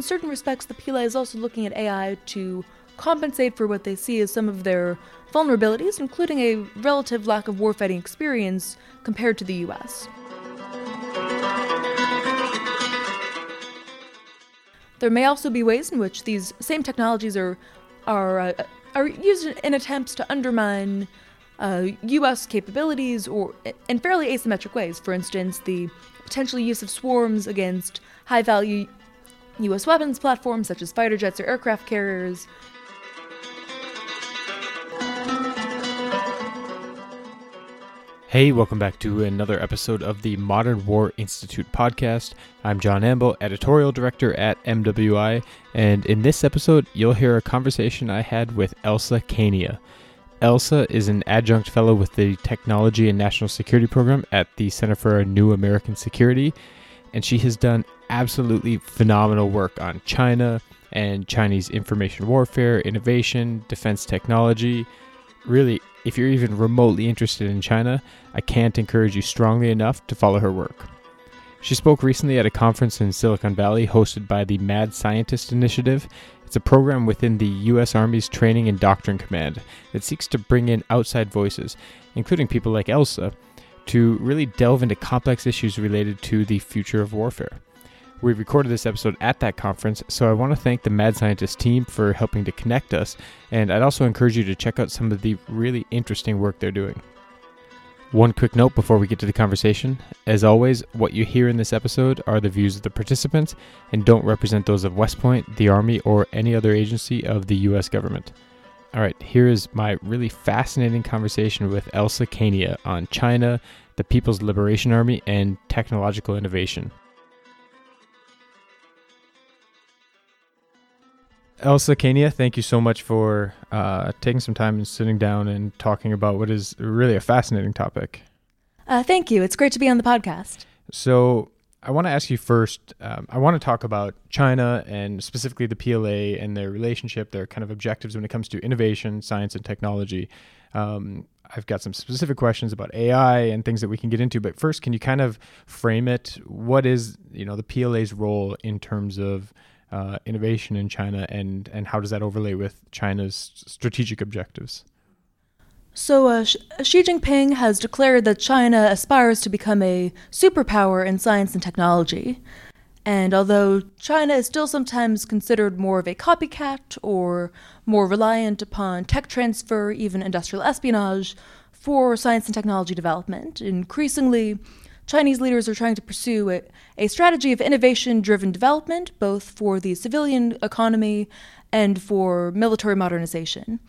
in certain respects, the PLA is also looking at AI to compensate for what they see as some of their vulnerabilities, including a relative lack of warfighting experience compared to the US. There may also be ways in which these same technologies are used in attempts to undermine U.S. capabilities, or in fairly asymmetric ways. For instance, the potential use of swarms against high-value U.S. weapons platforms such as fighter jets or aircraft carriers. Hey, welcome back to another episode of the Modern War Institute podcast. I'm John Amble, editorial director at MWI, and in this episode, you'll hear a conversation I had with Elsa Kania. Elsa is an adjunct fellow with the Technology and National Security Program at the Center for New American Security, and she has done absolutely phenomenal work on China and Chinese information warfare, innovation, defense technology. Really, if you're even remotely interested in China, I can't encourage you strongly enough to follow her work. She spoke recently at a conference in Silicon Valley hosted by the Mad Scientist Initiative. It's a program within the U.S. Army's Training and Doctrine Command that seeks to bring in outside voices, including people like Elsa, to really delve into complex issues related to the future of warfare. We recorded this episode at that conference, so I want to thank the Mad Scientist team for helping to connect us, and I'd also encourage you to check out some of the really interesting work they're doing. One quick note before we get to the conversation. As always, what you hear in this episode are the views of the participants and don't represent those of West Point, the Army, or any other agency of the U.S. government. All right, here is my really fascinating conversation with Elsa Kania on China, the People's Liberation Army, and technological innovation. Elsa Kania, thank you so much for taking some time and sitting down and talking about what is really a fascinating topic. Thank you. It's great to be on the podcast. So I want to ask you first, I want to talk about China and specifically the PLA and their relationship, their kind of objectives when it comes to innovation, science, and technology. I've got some specific questions about AI and things that we can get into, but first, can you kind of frame it? What is, the PLA's role in terms of innovation in China, and how does that overlay with China's strategic objectives? So Xi Jinping has declared that China aspires to become a superpower in science and technology. And although China is still sometimes considered more of a copycat or more reliant upon tech transfer, even industrial espionage, for science and technology development, increasingly Chinese leaders are trying to pursue a strategy of innovation-driven development, both for the civilian economy and for military modernization.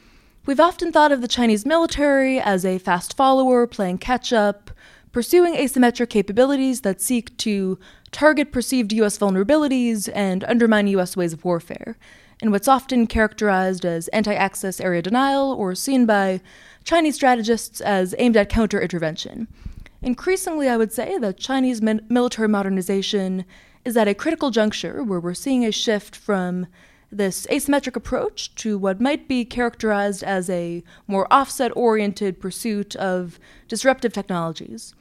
We've often thought of the Chinese military as a fast follower, playing catch-up, pursuing asymmetric capabilities that seek to target perceived U.S. vulnerabilities and undermine U.S. ways of warfare, in what's often characterized as anti-access area denial or seen by Chinese strategists as aimed at counter-intervention. Increasingly, I would say that Chinese military modernization is at a critical juncture where we're seeing a shift from this asymmetric approach to what might be characterized as a more offset-oriented pursuit of disruptive technologies.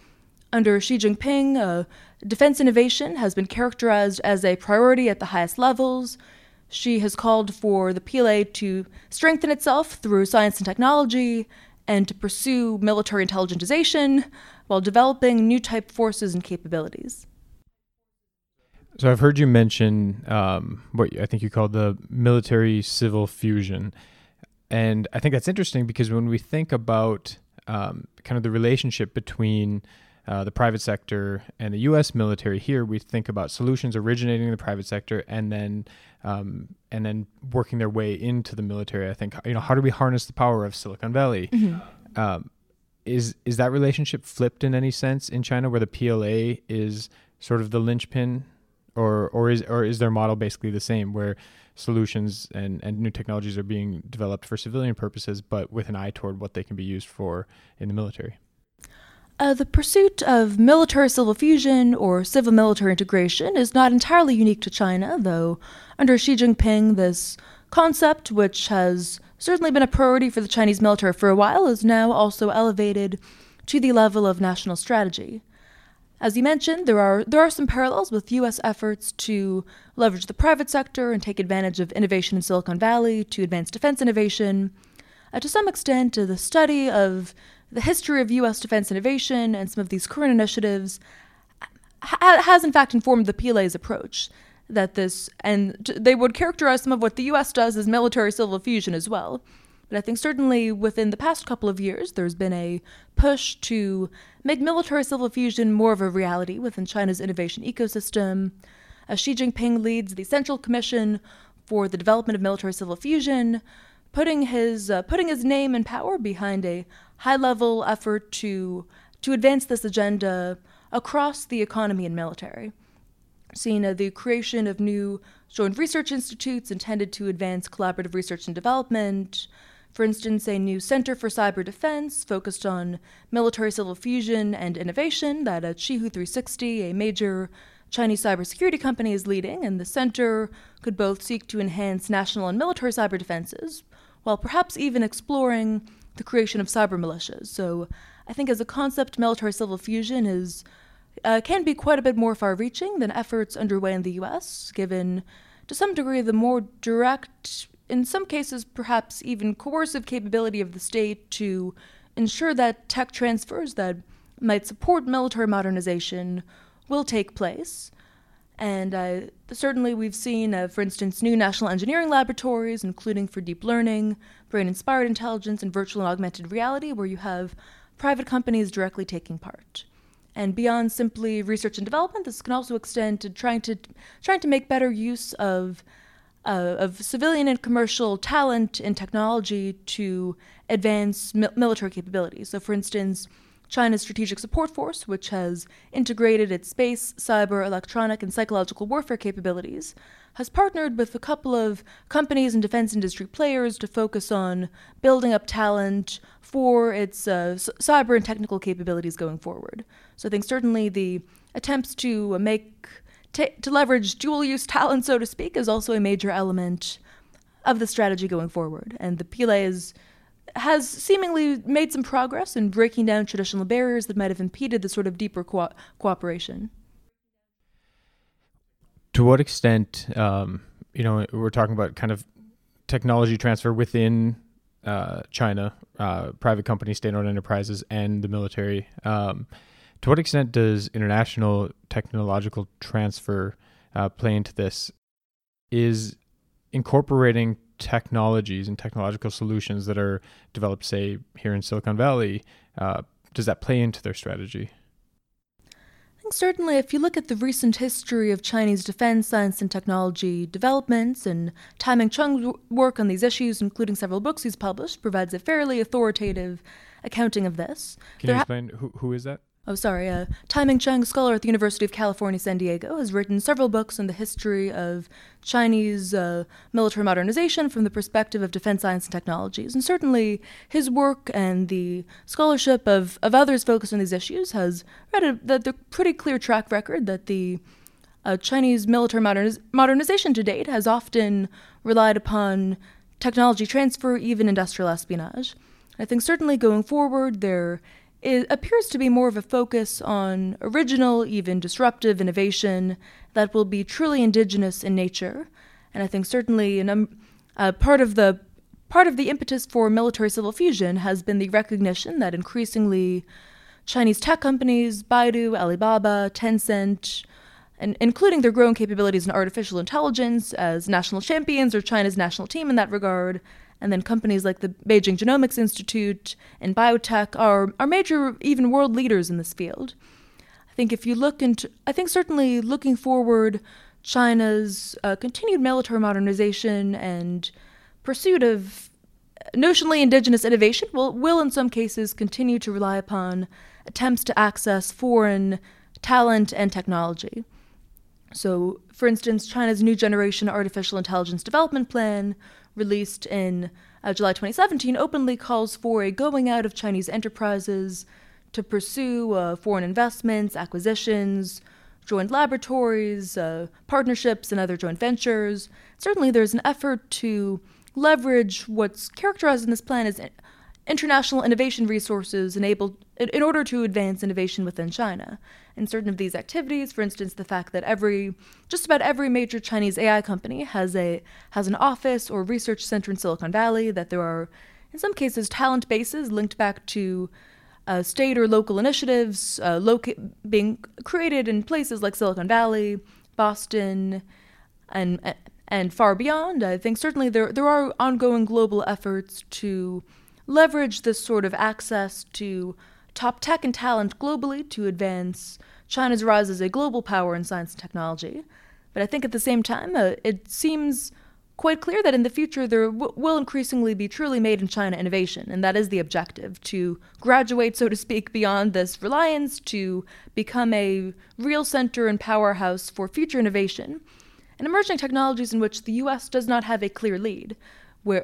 Under Xi Jinping, defense innovation has been characterized as a priority at the highest levels. She has called for the PLA to strengthen itself through science and technology and to pursue military intelligentization while developing new type forces and capabilities. So I've heard you mention what I think you call the military-civil fusion. And I think that's interesting because when we think about kind of the relationship between the private sector and the U.S. military here, we think about solutions originating in the private sector and then working their way into the military. I think, how do we harness the power of Silicon Valley? Mm-hmm. Is that relationship flipped in any sense in China, where the PLA is sort of the linchpin, or is their model basically the same, where solutions and new technologies are being developed for civilian purposes, but with an eye toward what they can be used for in the military? The pursuit of military-civil fusion or civil-military integration is not entirely unique to China, though under Xi Jinping, this concept, which has certainly been a priority for the Chinese military for a while, is now also elevated to the level of national strategy. As you mentioned, there are some parallels with U.S. efforts to leverage the private sector and take advantage of innovation in Silicon Valley to advance defense innovation. To some extent, the study of the history of U.S. defense innovation and some of these current initiatives has in fact informed the PLA's approach. They would characterize some of what the U.S. does as military-civil fusion as well. But I think certainly within the past couple of years, there's been a push to make military-civil fusion more of a reality within China's innovation ecosystem. Xi Jinping leads the Central Commission for the Development of Military-Civil Fusion, putting his name and power behind a high-level effort to advance this agenda across the economy and military. Seeing the creation of new joint research institutes intended to advance collaborative research and development. For instance, a new Center for Cyber Defense focused on military civil fusion and innovation that Qihu 360, a major Chinese cybersecurity company, is leading, and the center could both seek to enhance national and military cyber defenses, while perhaps even exploring the creation of cyber militias. So I think as a concept, military civil fusion can be quite a bit more far-reaching than efforts underway in the U.S., given, to some degree, the more direct, in some cases perhaps even coercive capability of the state to ensure that tech transfers that might support military modernization will take place. And certainly we've seen, for instance, new national engineering laboratories, including for deep learning, brain-inspired intelligence, and virtual and augmented reality, where you have private companies directly taking part. And beyond simply research and development, this can also extend to trying to make better use of civilian and commercial talent in technology to advance military capabilities. So, for instance, China's Strategic Support Force, which has integrated its space, cyber, electronic, and psychological warfare capabilities, has partnered with a couple of companies and defense industry players to focus on building up talent for its cyber and technical capabilities going forward. So I think certainly the attempts to leverage dual-use talent, so to speak, is also a major element of the strategy going forward. And the PLA has seemingly made some progress in breaking down traditional barriers that might have impeded the sort of deeper cooperation. To what extent, we're talking about kind of technology transfer within China, private companies, state-owned enterprises, and the military. To what extent does international technological transfer play into this? Is incorporating technologies and technological solutions that are developed, say, here in Silicon Valley, does that play into their strategy? I think certainly if you look at the recent history of Chinese defense science and technology developments, and Tai Ming Cheng's work on these issues, including several books he's published, provides a fairly authoritative accounting of this. Can you explain who is that? Oh, sorry. Tai Ming Cheng, scholar at the University of California, San Diego, has written several books on the history of Chinese military modernization from the perspective of defense science and technologies. And certainly his work and the scholarship of others focused on these issues has read the pretty clear track record that the Chinese military modernization to date has often relied upon technology transfer, even industrial espionage. I think certainly going forward, it appears to be more of a focus on original, even disruptive innovation that will be truly indigenous in nature. And I think certainly part of the impetus for military-civil fusion has been the recognition that increasingly Chinese tech companies, Baidu, Alibaba, Tencent, and including their growing capabilities in artificial intelligence as national champions or China's national team in that regard, and then companies like the Beijing Genomics Institute and biotech are major, even world leaders in this field. I think certainly looking forward, China's continued military modernization and pursuit of notionally indigenous innovation will in some cases continue to rely upon attempts to access foreign talent and technology. So, for instance, China's New Generation Artificial Intelligence Development Plan, released in July 2017, openly calls for a going out of Chinese enterprises to pursue foreign investments, acquisitions, joint laboratories, partnerships, and other joint ventures. Certainly there's an effort to leverage what's characterized in this plan as international innovation resources enabled in order to advance innovation within China. And certain of these activities, for instance, the fact that just about every major Chinese AI company has an office or research center in Silicon Valley, that there are, in some cases, talent bases linked back to state or local initiatives being created in places like Silicon Valley, Boston, and far beyond. I think certainly there are ongoing global efforts to leverage this sort of access to top tech and talent globally to advance China's rise as a global power in science and technology. But I think at the same time, it seems quite clear that in the future there will increasingly be truly made in China innovation, and that is the objective, to graduate, so to speak, beyond this reliance, to become a real center and powerhouse for future innovation and emerging technologies in which the U.S. does not have a clear lead.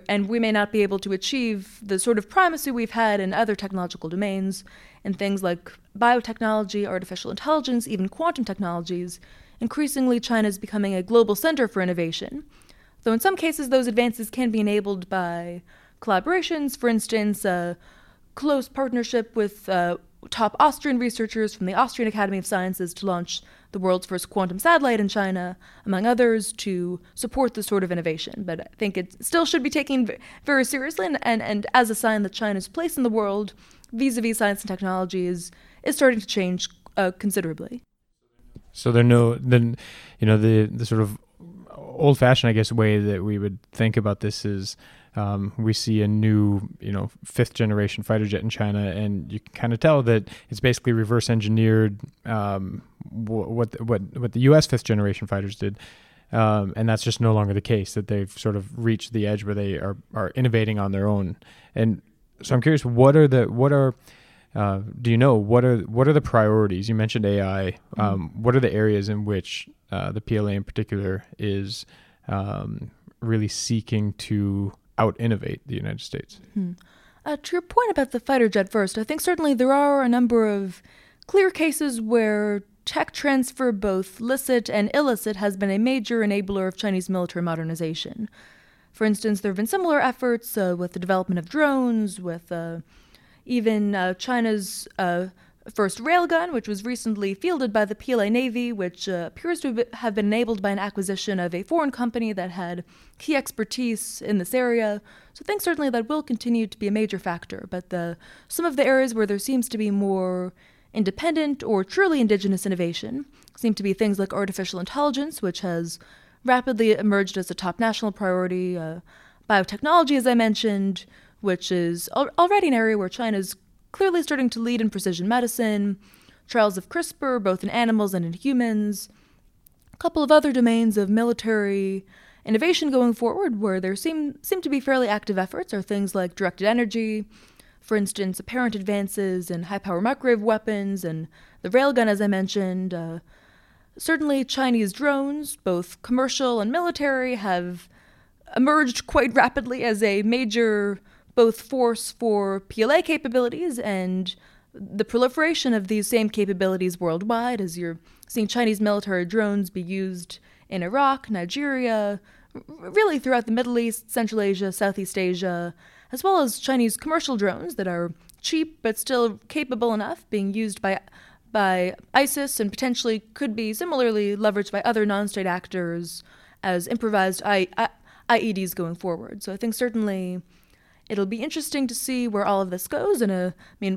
And we may not be able to achieve the sort of primacy we've had in other technological domains, in things like biotechnology, artificial intelligence, even quantum technologies. Increasingly, China is becoming a global center for innovation, though in some cases those advances can be enabled by collaborations, for instance, a close partnership with top Austrian researchers from the Austrian Academy of Sciences to launch the world's first quantum satellite in China, among others, to support this sort of innovation. But I think it still should be taken very seriously, and as a sign that China's place in the world vis-a-vis science and technology is starting to change considerably. So the sort of old-fashioned, I guess, way that we would think about this is we see a new, fifth-generation fighter jet in China, and you can kind of tell that it's basically reverse-engineered what the U.S. fifth-generation fighters did, and that's just no longer the case, that they've sort of reached the edge where they are innovating on their own. And so I'm curious, what are the priorities? You mentioned AI. Mm-hmm. What are the areas in which the PLA in particular is really seeking to out-innovate the United States? Mm-hmm. To your point about the fighter jet first, I think certainly there are a number of clear cases where tech transfer, both licit and illicit, has been a major enabler of Chinese military modernization. For instance, there have been similar efforts with the development of drones, with even China's first railgun, which was recently fielded by the PLA Navy, which appears to have been enabled by an acquisition of a foreign company that had key expertise in this area. So I think certainly that will continue to be a major factor. But some of the areas where there seems to be more independent or truly indigenous innovation seem to be things like artificial intelligence, which has rapidly emerged as a top national priority, biotechnology, as I mentioned, which is already an area where China's clearly starting to lead in precision medicine, trials of CRISPR, both in animals and in humans, a couple of other domains of military innovation going forward where there seem to be fairly active efforts are things like directed energy, for instance, apparent advances in high-power microwave weapons and the railgun, as I mentioned. Certainly Chinese drones, both commercial and military, have emerged quite rapidly as a major both force for PLA capabilities and the proliferation of these same capabilities worldwide, as you're seeing Chinese military drones be used in Iraq, Nigeria, really throughout the Middle East, Central Asia, Southeast Asia, as well as Chinese commercial drones that are cheap but still capable enough, being used by ISIS and potentially could be similarly leveraged by other non-state actors as improvised IEDs going forward. So I think certainly it'll be interesting to see where all of this goes. And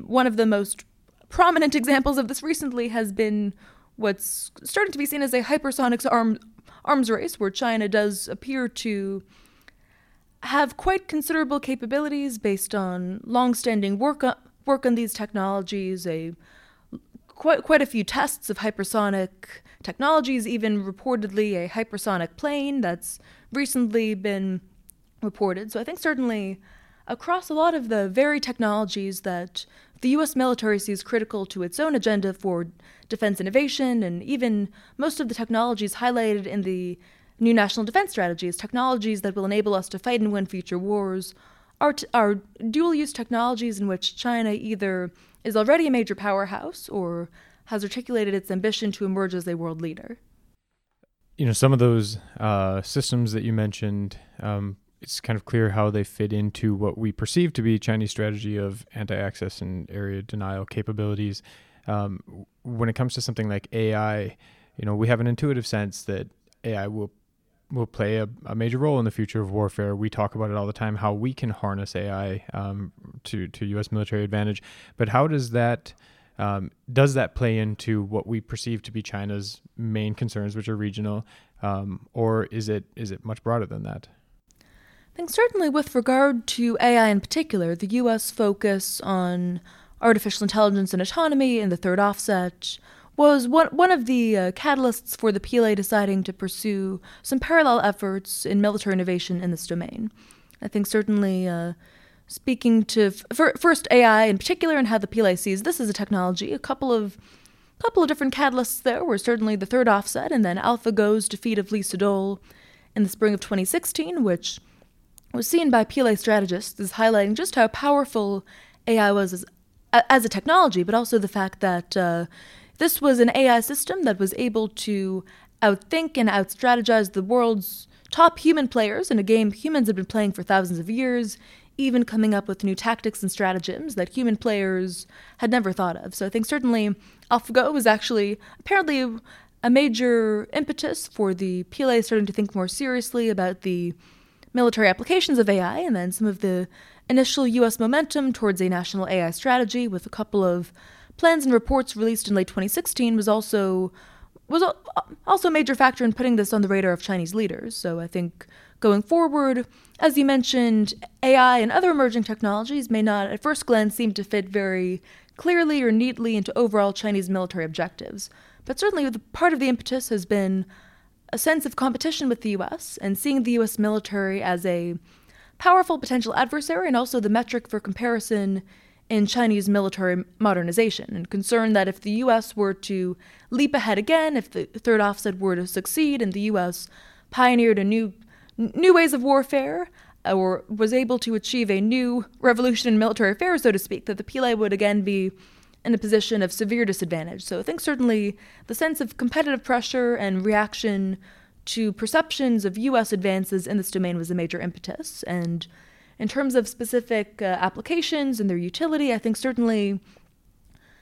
one of the most prominent examples of this recently has been what's starting to be seen as a hypersonics arms race, where China does appear to have quite considerable capabilities based on long-standing work on these technologies, quite a few tests of hypersonic technologies, even reportedly a hypersonic plane that's recently been reported. So I think certainly across a lot of the very technologies that the U.S. military sees critical to its own agenda for defense innovation, and even most of the technologies highlighted in the new national defense strategies, technologies that will enable us to fight and win future wars, are dual-use technologies in which China either is already a major powerhouse or has articulated its ambition to emerge as a world leader. Some of those systems that you mentioned it's kind of clear how they fit into what we perceive to be Chinese strategy of anti-access and area denial capabilities. When it comes to something like AI, you know, we have an intuitive sense that AI will play a major role in the future of warfare. We talk about it all the time, how we can harness AI to U.S. military advantage. But how does that play into what we perceive to be China's main concerns, which are regional, or is it much broader than that? I think certainly with regard to AI in particular, the U.S. focus on artificial intelligence and autonomy in the third offset was one of the catalysts for the PLA deciding to pursue some parallel efforts in military innovation in this domain. I think certainly speaking to first AI in particular and how the PLA sees this as a technology, a couple of different catalysts there were certainly the third offset and then AlphaGo's defeat of Lee Sedol in the spring of 2016, which was seen by PLA strategists as highlighting just how powerful AI was as a technology, but also the fact that this was an AI system that was able to outthink and outstrategize the world's top human players in a game humans had been playing for thousands of years, even coming up with new tactics and stratagems that human players had never thought of. So I think certainly AlphaGo was actually apparently a major impetus for the PLA starting to think more seriously about the military applications of AI, and then some of the initial U.S. momentum towards a national AI strategy with a couple of plans and reports released in late 2016 was also a major factor in putting this on the radar of Chinese leaders. So I think going forward, as you mentioned, AI and other emerging technologies may not at first glance seem to fit very clearly or neatly into overall Chinese military objectives. But certainly part of the impetus has been a sense of competition with the U.S. and seeing the U.S. military as a powerful potential adversary and also the metric for comparison in Chinese military modernization, and concern that if the U.S. were to leap ahead again, if the third offset were to succeed and the U.S. pioneered a new ways of warfare or was able to achieve a new revolution in military affairs, so to speak, that the PLA would again be in a position of severe disadvantage. So I think certainly the sense of competitive pressure and reaction to perceptions of U.S. advances in this domain was a major impetus. And in terms of specific applications and their utility, I think certainly,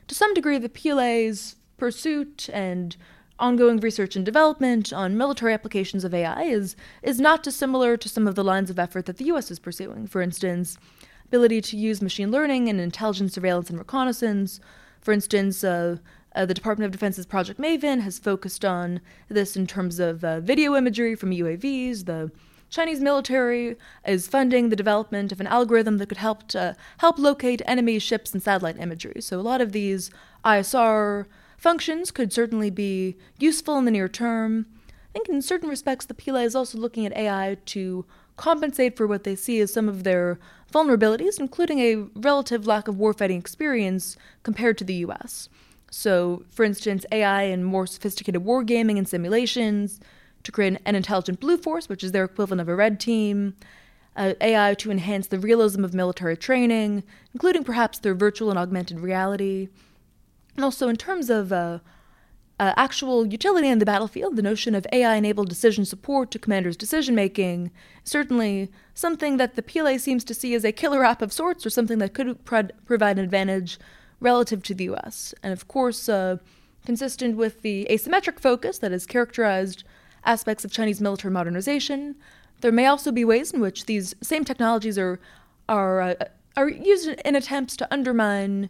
to some degree, the PLA's pursuit and ongoing research and development on military applications of AI is not dissimilar to some of the lines of effort that the U.S. is pursuing. For instance, ability to use machine learning and intelligence surveillance and reconnaissance. For instance, the Department of Defense's Project MAVEN has focused on this in terms of video imagery from UAVs. The Chinese military is funding the development of an algorithm that could help locate enemy ships and satellite imagery. So a lot of these ISR functions could certainly be useful in the near term. I think in certain respects, the PLA is also looking at AI to compensate for what they see as some of their vulnerabilities, including a relative lack of warfighting experience compared to the U.S. So, for instance, AI in more sophisticated wargaming and simulations, to create an intelligent blue force, which is their equivalent of a red team, AI to enhance the realism of military training, including perhaps their virtual and augmented reality. And also in terms of actual utility in the battlefield, the notion of AI-enabled decision support to commanders' decision-making is certainly something that the PLA seems to see as a killer app of sorts, or something that could provide an advantage relative to the U.S. And of course, consistent with the asymmetric focus that has characterized aspects of Chinese military modernization, there may also be ways in which these same technologies are used in attempts to undermine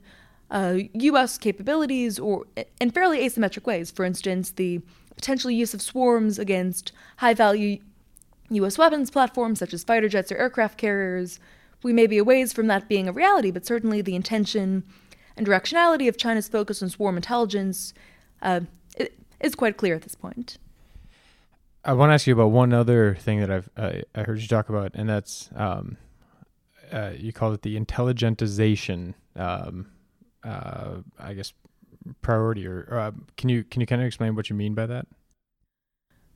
U.S. capabilities, or in fairly asymmetric ways. For instance, the potential use of swarms against high-value U.S. weapons platforms such as fighter jets or aircraft carriers. We may be a ways from that being a reality, but certainly the intention and directionality of China's focus on swarm intelligence is quite clear at this point. I want to ask you about one other thing that I heard you talk about, and that's you called it the intelligentization, I guess, priority. Or can you kind of explain what you mean by that?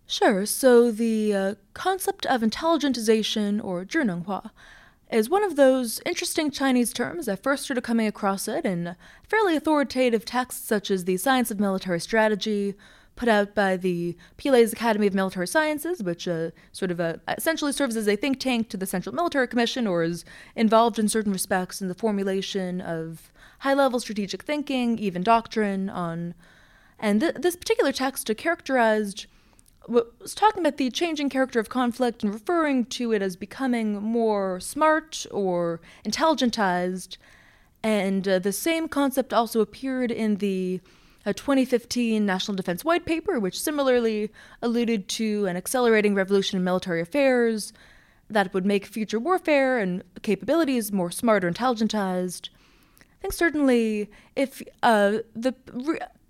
Sure. So the concept of intelligentization, or zhinenhua, is one of those interesting Chinese terms. I first started coming across it in fairly authoritative texts such as the Science of Military Strategy, put out by the PLA's Academy of Military Sciences, which essentially serves as a think tank to the Central Military Commission, or is involved in certain respects in the formulation of high-level strategic thinking, even doctrine on. And this particular text was talking about the changing character of conflict and referring to it as becoming more smart or intelligentized. And the same concept also appeared in the 2015 National Defense White Paper, which similarly alluded to an accelerating revolution in military affairs that would make future warfare and capabilities more smart or intelligentized. I think certainly if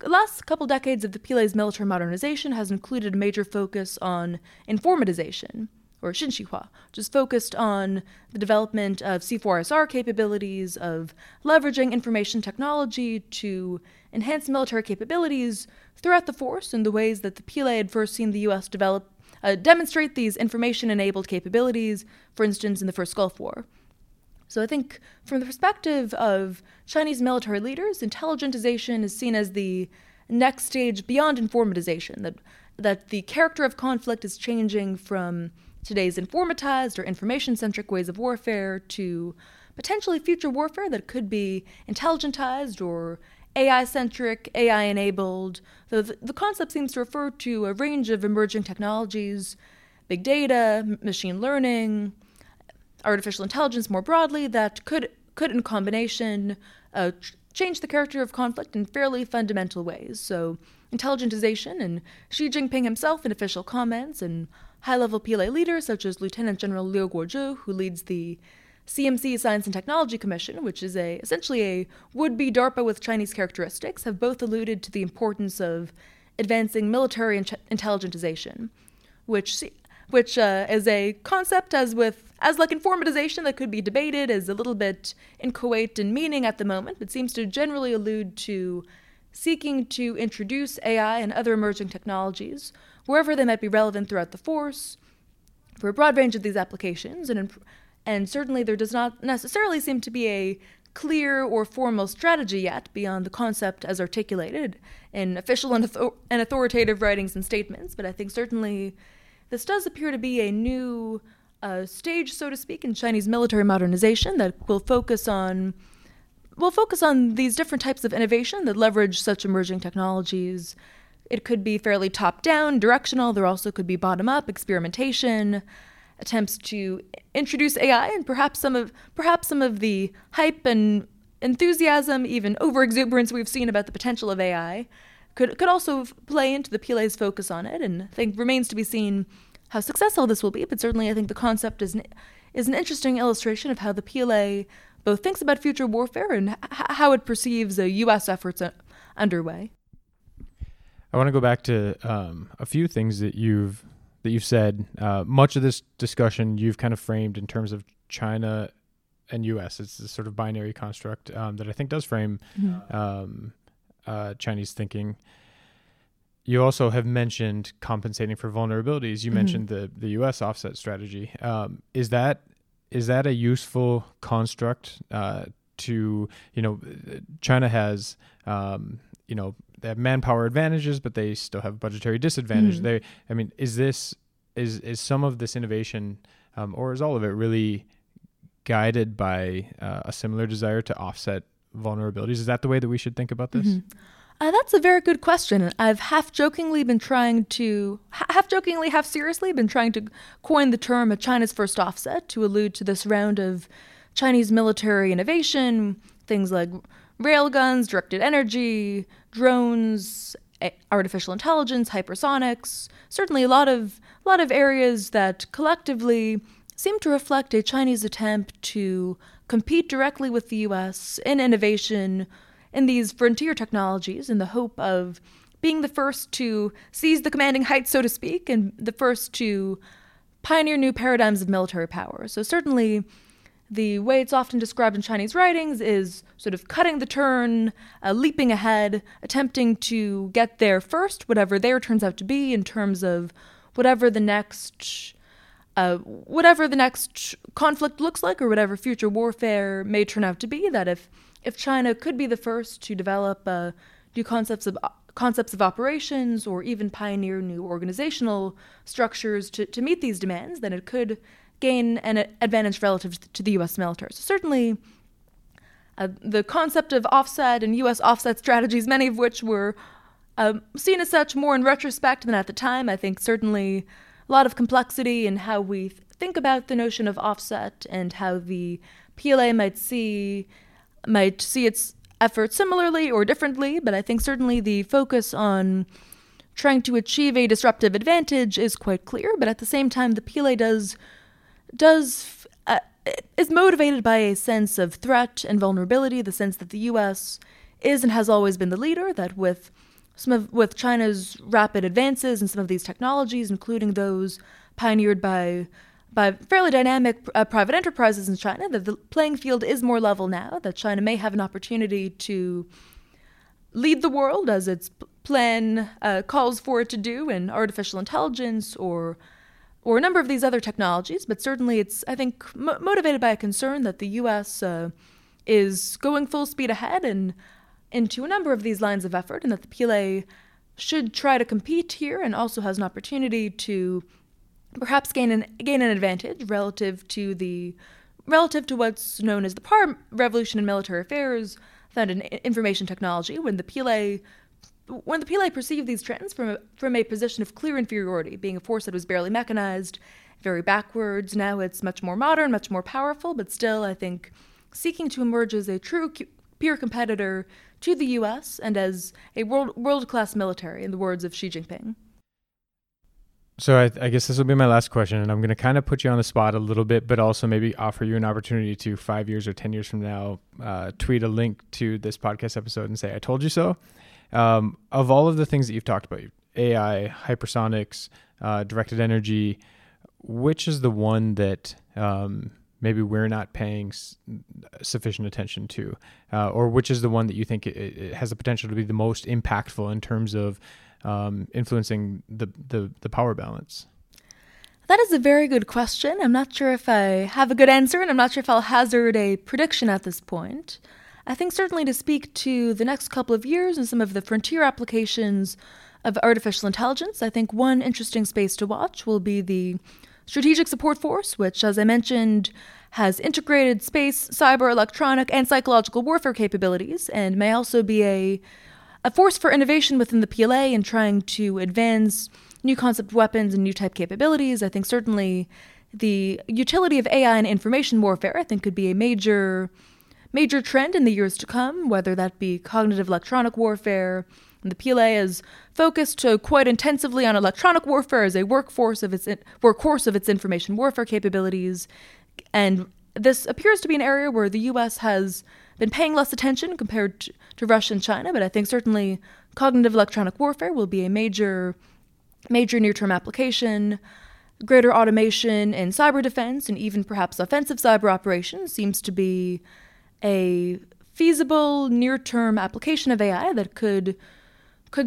last couple decades of the PLA's military modernization has included a major focus on informatization, or Xinshihua, which is focused on the development of C4ISR capabilities, of leveraging information technology to enhance military capabilities throughout the force in the ways that the PLA had first seen the U.S. demonstrate these information-enabled capabilities, for instance, in the first Gulf War. So I think from the perspective of Chinese military leaders, intelligentization is seen as the next stage beyond informatization, that the character of conflict is changing from today's informatized or information-centric ways of warfare to potentially future warfare that could be intelligentized or AI-centric, AI-enabled. The concept seems to refer to a range of emerging technologies, big data, machine learning, artificial intelligence more broadly, that could in combination change the character of conflict in fairly fundamental ways. So intelligentization, and Xi Jinping himself in official comments, and high-level PLA leaders such as Lieutenant General Liu Guozhou, who leads the CMC Science and Technology Commission, which is essentially a would-be DARPA with Chinese characteristics, have both alluded to the importance of advancing military intelligentization, which is a concept, as like informatization, that could be debated as a little bit inchoate in meaning at the moment, but seems to generally allude to seeking to introduce AI and other emerging technologies wherever they might be relevant throughout the force for a broad range of these applications. And certainly there does not necessarily seem to be a clear or formal strategy yet beyond the concept as articulated in official and authoritative writings and statements, but I think certainly this does appear to be a new stage, so to speak, in Chinese military modernization that will focus on these different types of innovation that leverage such emerging technologies. It could be fairly top-down, directional. There also could be bottom-up experimentation, attempts to introduce AI, and perhaps some of the hype and enthusiasm, even over-exuberance we've seen about the potential of AI, could also play into the PLA's focus on it, and I think remains to be seen how successful this will be, but certainly I think the concept is an interesting illustration of how the PLA both thinks about future warfare and how it perceives the U.S. efforts underway. I want to go back to a few things that you've said. Much of this discussion you've kind of framed in terms of China and U.S. It's this sort of binary construct that I think does frame Chinese thinking. You also have mentioned compensating for vulnerabilities. You mentioned the U.S. offset strategy. Is that a useful construct to, China has, they have manpower advantages, but they still have budgetary disadvantage. Is some of this innovation or is all of it really guided by a similar desire to offset vulnerabilities? Is that the way that we should think about this? Mm-hmm. That's a very good question. I've half seriously been trying to coin the term of China's first offset to allude to this round of Chinese military innovation, things like railguns, directed energy, drones, artificial intelligence, hypersonics, certainly a lot of areas that collectively seem to reflect a Chinese attempt to compete directly with the U.S. in innovation in these frontier technologies in the hope of being the first to seize the commanding heights, so to speak, and the first to pioneer new paradigms of military power. So certainly the way it's often described in Chinese writings is sort of cutting the turn, leaping ahead, attempting to get there first, whatever there turns out to be in terms of whatever the next conflict looks like, or whatever future warfare may turn out to be. That if China could be the first to develop new concepts of concepts of operations or even pioneer new organizational structures to meet these demands, then it could gain an advantage relative to the U.S. military. So certainly the concept of offset and U.S. offset strategies, many of which were seen as such more in retrospect than at the time, I think certainly a lot of complexity in how we think about the notion of offset and how the PLA might see its efforts similarly or differently, but I think certainly the focus on trying to achieve a disruptive advantage is quite clear, but at the same time the PLA is motivated by a sense of threat and vulnerability, the sense that the U.S. is and has always been the leader, that with China's rapid advances in some of these technologies, including those pioneered by fairly dynamic private enterprises in China, that the playing field is more level now, that China may have an opportunity to lead the world as its plan calls for it to do in artificial intelligence or a number of these other technologies, but certainly it's, I think, motivated by a concern that the U.S. Is going full speed ahead and into a number of these lines of effort, and that the PLA should try to compete here and also has an opportunity to perhaps gain an advantage relative to what's known as the Parr Revolution in Military Affairs, found in information technology, when the PLA perceived these trends from a position of clear inferiority, being a force that was barely mechanized, very backwards. Now it's much more modern, much more powerful, but still, I think, seeking to emerge as a true peer competitor to the U.S. and as a world-class military, in the words of Xi Jinping. So I guess this will be my last question, and I'm going to kind of put you on the spot a little bit, but also maybe offer you an opportunity to 5 years or 10 years from now, tweet a link to this podcast episode and say, I told you so. Of all of the things that you've talked about, AI, hypersonics, directed energy, which is the one that maybe we're not paying sufficient attention to, or which is the one that you think it has the potential to be the most impactful in terms of influencing the power balance? That is a very good question. I'm not sure if I have a good answer, and I'm not sure if I'll hazard a prediction at this point. I think certainly to speak to the next couple of years and some of the frontier applications of artificial intelligence, I think one interesting space to watch will be the Strategic Support Force, which, as I mentioned, has integrated space, cyber, electronic, and psychological warfare capabilities, and may also be a force for innovation within the PLA in trying to advance new concept weapons and new type capabilities. I think certainly the utility of AI in information warfare, I think, could be a major trend in the years to come, whether that be cognitive electronic warfare. And the PLA is focused quite intensively on electronic warfare as a workhorse of its information warfare capabilities. And this appears to be an area where the U.S. has been paying less attention compared to Russia and China, but I think certainly cognitive electronic warfare will be a major near-term application. Greater automation in cyber defense and even perhaps offensive cyber operations seems to be a feasible near-term application of AI that could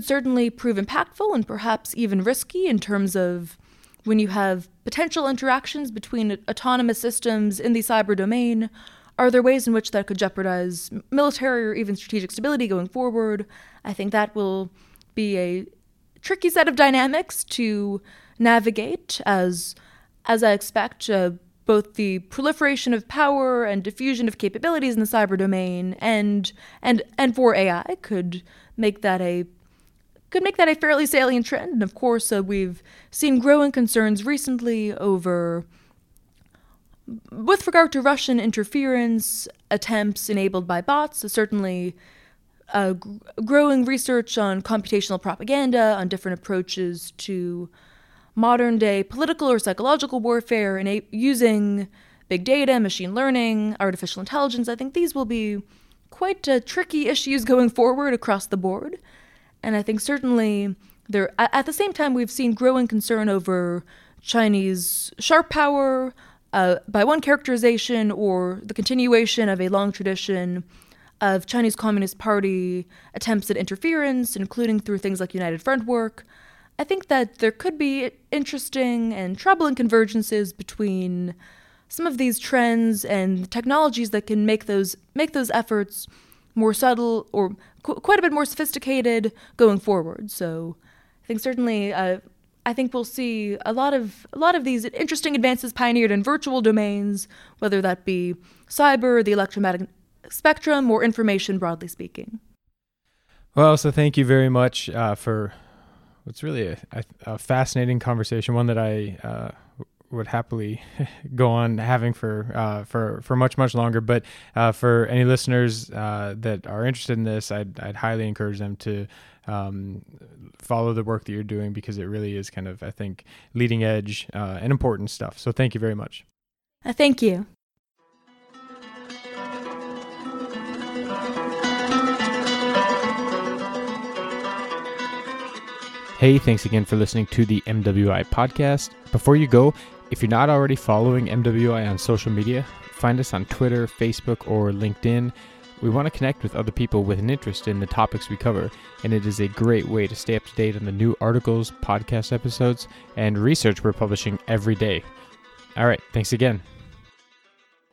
certainly prove impactful and perhaps even risky in terms of when you have potential interactions between autonomous systems in the cyber domain. Are there ways in which that could jeopardize military or even strategic stability going forward? I think that will be a tricky set of dynamics to navigate as I expect, both the proliferation of power and diffusion of capabilities in the cyber domain and for AI could make that a fairly salient trend. And of course, we've seen growing concerns recently with regard to Russian interference attempts enabled by bots. So certainly growing research on computational propaganda, on different approaches to modern-day political or psychological warfare, and using big data, machine learning, artificial intelligence. I think these will be quite tricky issues going forward across the board. And I think certainly at the same time, we've seen growing concern over Chinese sharp power by one characterization, or the continuation of a long tradition of Chinese Communist Party attempts at interference, including through things like United Front work. I think that there could be interesting and troubling convergences between some of these trends and technologies that can make those efforts more subtle or quite a bit more sophisticated going forward. So I think certainly we'll see a lot of these interesting advances pioneered in virtual domains, whether that be cyber, the electromagnetic spectrum, or information, broadly speaking. Well, so thank you very much for what's really a fascinating conversation, one that I would happily go on having for much longer. But for any listeners that are interested in this, I'd highly encourage them to follow the work that you're doing, because it really is kind of, I think, leading edge and important stuff. So thank you very much. Thank you. Hey, thanks again for listening to the MWI podcast. Before you go, if you're not already following MWI on social media, find us on Twitter, Facebook, or LinkedIn. We want to connect with other people with an interest in the topics we cover, and it is a great way to stay up to date on the new articles, podcast episodes, and research we're publishing every day. All right, thanks again.